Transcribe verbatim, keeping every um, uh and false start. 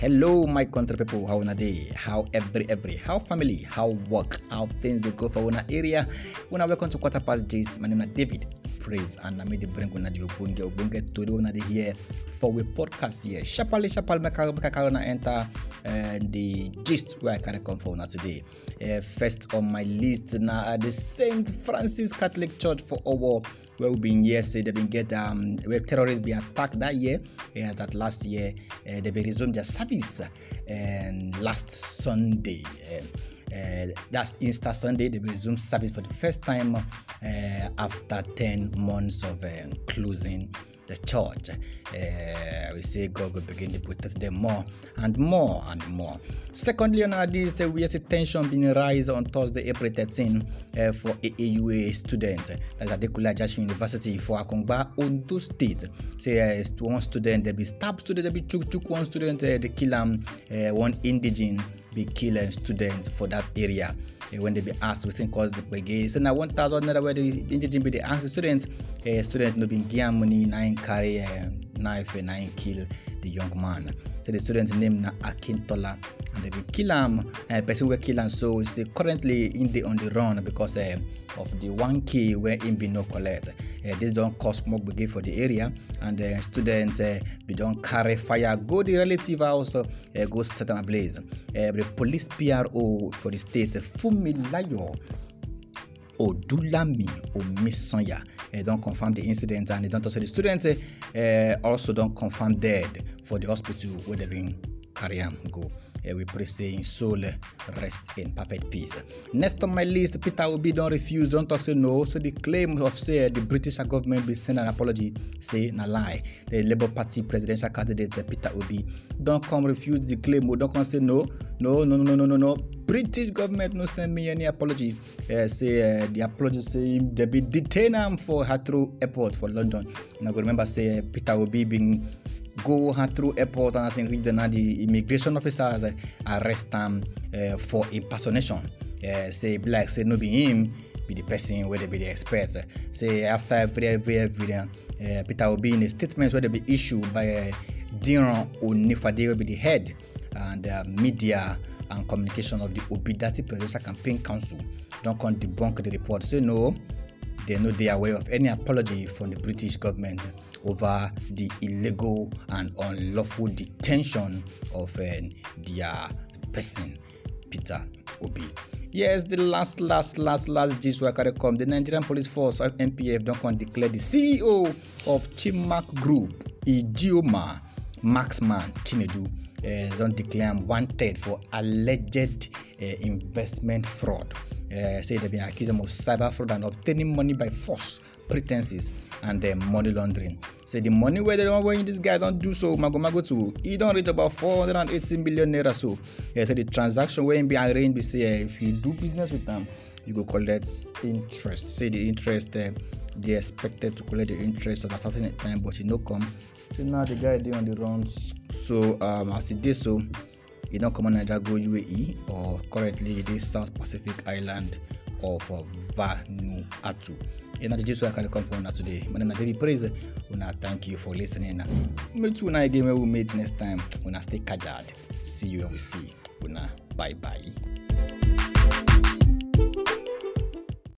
Hello my country people, how una day, how every every, how family, how work, how things they go for una area. Una welcome to Quarter Past Gist. My name is David Praise and I made the bring una the obunge obunge today una day here for we podcast here. Shapali shapali me karo karo na enter the gist where I can come for una today. Uh, first on my list now uh, the Saint Francis Catholic Church for Owo, where we've been here say they've been get um where terrorists be attacked that year as uh, that last year uh, they be resumed their service and um, last Sunday uh, uh, that's Easter Sunday they resumed service for the first time uh, after ten months of uh, closing the church. Uh, we say God will begin to protect them more and more and more. Secondly, on our list, uh, we see tension being rise on Thursday, April thirteenth uh, for A A U A students uh, that's at the Kulajashi University for Akungba, Ondo State. Say uh, one student, they be stabbed, student, they be took, took one student, uh, they kill um, uh, one indigent, be killing students for that area. Uh, when they be asked within cause the brigade, so now one thousand naira where the indigent be they ask the students, uh, student no been give money nine carry uh, knife and uh, nine kill the young man. So the student's name na Akintola and they be kill him and uh, person will kill him. So say currently in the on the run because uh, of the one key where in be no collect. Uh, this don't cause smoke brigade for the area and the uh, students uh, be don't carry fire go the relative house uh, go set them ablaze. Uh, the police P R O for the state uh, Milayo Odulami Omisonya uh, don't confirm the incident and they don't also the students uh, also don't confirm dead for the hospital where they've been carry on go. Uh, we pray saying soul rest in perfect peace. Next on my list, Peter Obi don't refuse, don't talk say no. So the claim of say the British government be send an apology say na lie. The Labour Party presidential candidate uh, Peter Obi don't come refuse the claim or don't come say no, no, no, no, no, no, no. British government no send me any apology. Uh, say uh, the apology say they be detain him for Heathrow Airport for London. Now go remember say uh, Peter Obi being go through airport and as in region and the immigration officers uh, arrest them uh, for impersonation. Uh, say black say no be him be the person where they be the experts. Uh, say after every every every uh, Peter Obi in a statement where they be issued by uh, Diran Onifade will be the head and uh, media and communication of the Obidati presidential campaign council. Don't come debunk the report. Say no. They know they are aware of any apology from the British government over the illegal and unlawful detention of uh, their person, Peter Obi. Yes, the last, last, last, last gist where I carry come. The Nigerian Police Force, N P F, don't come declare the C E O of Chinmark Group, Ijeoma Maxman Tinedu, uh, don't declare him wanted for alleged uh, investment fraud. Uh, say they've been accused of cyber fraud and obtaining money by false pretenses and uh, money laundering. Say the money where they don't wear this guy don't do so. Mago Mago too. He don't reach about four hundred eighty million naira. So uh, say the transaction where he be arranged. We say uh, if you do business with them, you go collect interest. Say the interest uh, they expected to collect the interest at a certain time, but it no come. So now the guy they on the rounds. So um, as he did so. You don't come on Nigeria go U A E or currently the South Pacific Island of Vanuatu. And that is where I can come from today. My name is David Praise. Una thank you for listening. Me too na again we will meet next time. Una stay cajard. See you when we see. Una bye bye.